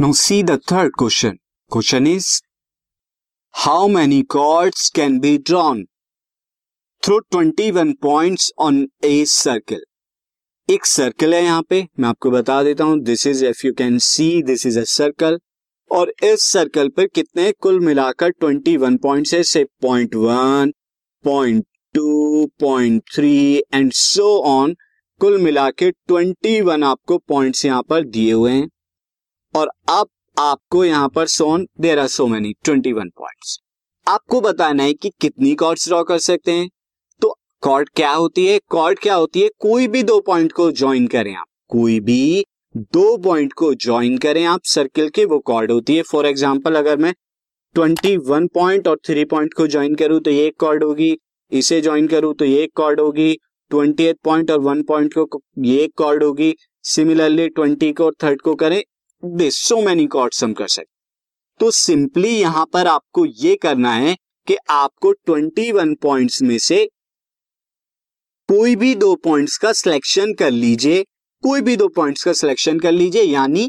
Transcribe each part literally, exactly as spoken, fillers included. Now see the third question. Question is, how many chords can be drawn through twenty-one points on a circle? एक circle है यहाँ पे, मैं आपको बता देता हूँ. This is if you can see this is a circle, और इस सर्कल पर कितने कुल मिलाकर इक्कीस पॉइंट्स है, से point one, point two, point three and so on. कुल मिला के इक्कीस आपको पॉइंट्स यहाँ पर दिए हुए हैं, और अब आपको यहाँ पर सोन देयर आर सो मेनी इक्कीस पॉइंट्स. आपको बताना है कि कितनी कॉर्ड्स ड्रॉ कर सकते हैं. तो कॉर्ड क्या होती है? कॉर्ड क्या होती है? कोई भी दो पॉइंट को ज्वाइन करें आप, कोई भी दो पॉइंट को ज्वाइन करें आप सर्कल के, वो कॉर्ड होती है. फॉर एग्जाम्पल, अगर मैं इक्कीस पॉइंट और तीन पॉइंट को ज्वाइन करूं तो ये एक कॉर्ड होगी, इसे ज्वाइन करूं तो ये एक कॉर्ड होगी, अट्ठाईस पॉइंट और एक पॉइंट को ये एक कॉर्ड होगी. सिमिलरली बीस को और तीस को करें, दिस सो मेनी कॉर्ड्स हम कर सकते. तो सिंपली यहां पर आपको ये करना है कि आपको इक्कीस पॉइंट्स में से कोई भी दो पॉइंट्स का सिलेक्शन कर लीजिए, कोई भी दो पॉइंट्स का सिलेक्शन कर लीजिए, यानी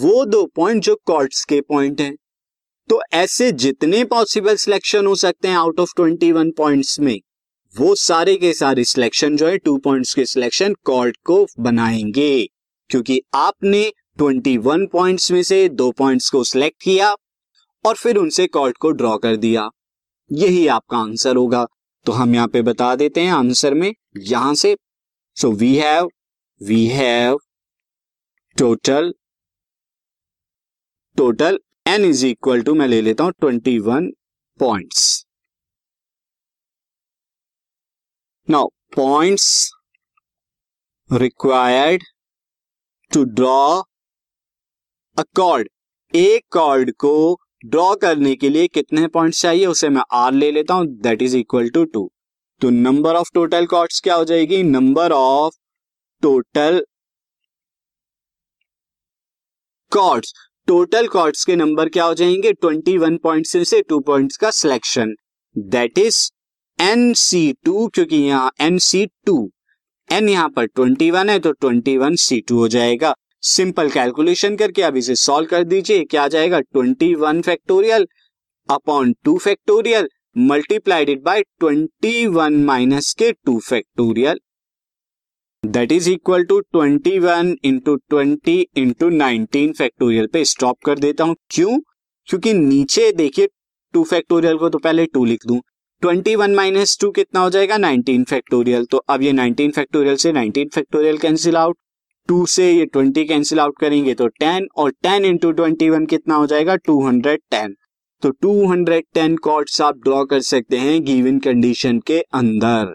वो दो पॉइंट जो कॉर्ड्स के पॉइंट हैं. तो ऐसे जितने पॉसिबल सिलेक्शन हो सकते हैं आउट ऑफ इक्कीस पॉइंट्स में, वो सारे के सारे सिलेक्शन जो है टू पॉइंट्स के सिलेक्शन कॉर्ड को बनाएंगे, क्योंकि आपने इक्कीस पॉइंट्स में से दो पॉइंट्स को सिलेक्ट किया और फिर उनसे कॉर्ड को ड्रॉ कर दिया. यही आपका आंसर होगा. तो हम यहाँ पे बता देते हैं आंसर में यहां से. So we have we have total total n is equal to, मैं ले लेता हूं इक्कीस points. Now points required to draw a chord, एक कॉर्ड को ड्रॉ करने के लिए कितने पॉइंट्स चाहिए, उसे मैं आर ले लेता हूं, that is equal to two. तो नंबर ऑफ टोटल कॉर्ड्स क्या हो जाएगी? Number of total chords, total chords के नंबर क्या हो जाएंगे? इक्कीस पॉइंट्स से टू पॉइंट्स का selection, that is n C two, क्योंकि यहाँ एन सी टू, n यहाँ पर इक्कीस है तो इक्कीस सी टू हो जाएगा. सिंपल कैलकुलेशन करके अब इसे सॉल्व कर दीजिए. क्या आ जाएगा? इक्कीस factorial upon two factorial multiplied it by इक्कीस माइनस के two factorial, that is equal to इक्कीस into twenty into nineteen factorial. पे स्टॉप कर देता हूं. क्यों? क्योंकि नीचे देखिए टू फैक्टोरियल को तो पहले टू लिख दूं. इक्कीस माइनस टू कितना हो जाएगा? Nineteen factorial. तो अब ये नाइनटीन फैक्टोरियल से nineteen factorial cancel out, two से ये ट्वेंटी कैंसिल आउट करेंगे तो टेन, और टेन इंटू इक्कीस कितना हो जाएगा? Two hundred ten. तो टू हंड्रेड टेन कॉर्ड्स आप ड्रॉ कर सकते हैं गिवन कंडीशन के अंदर.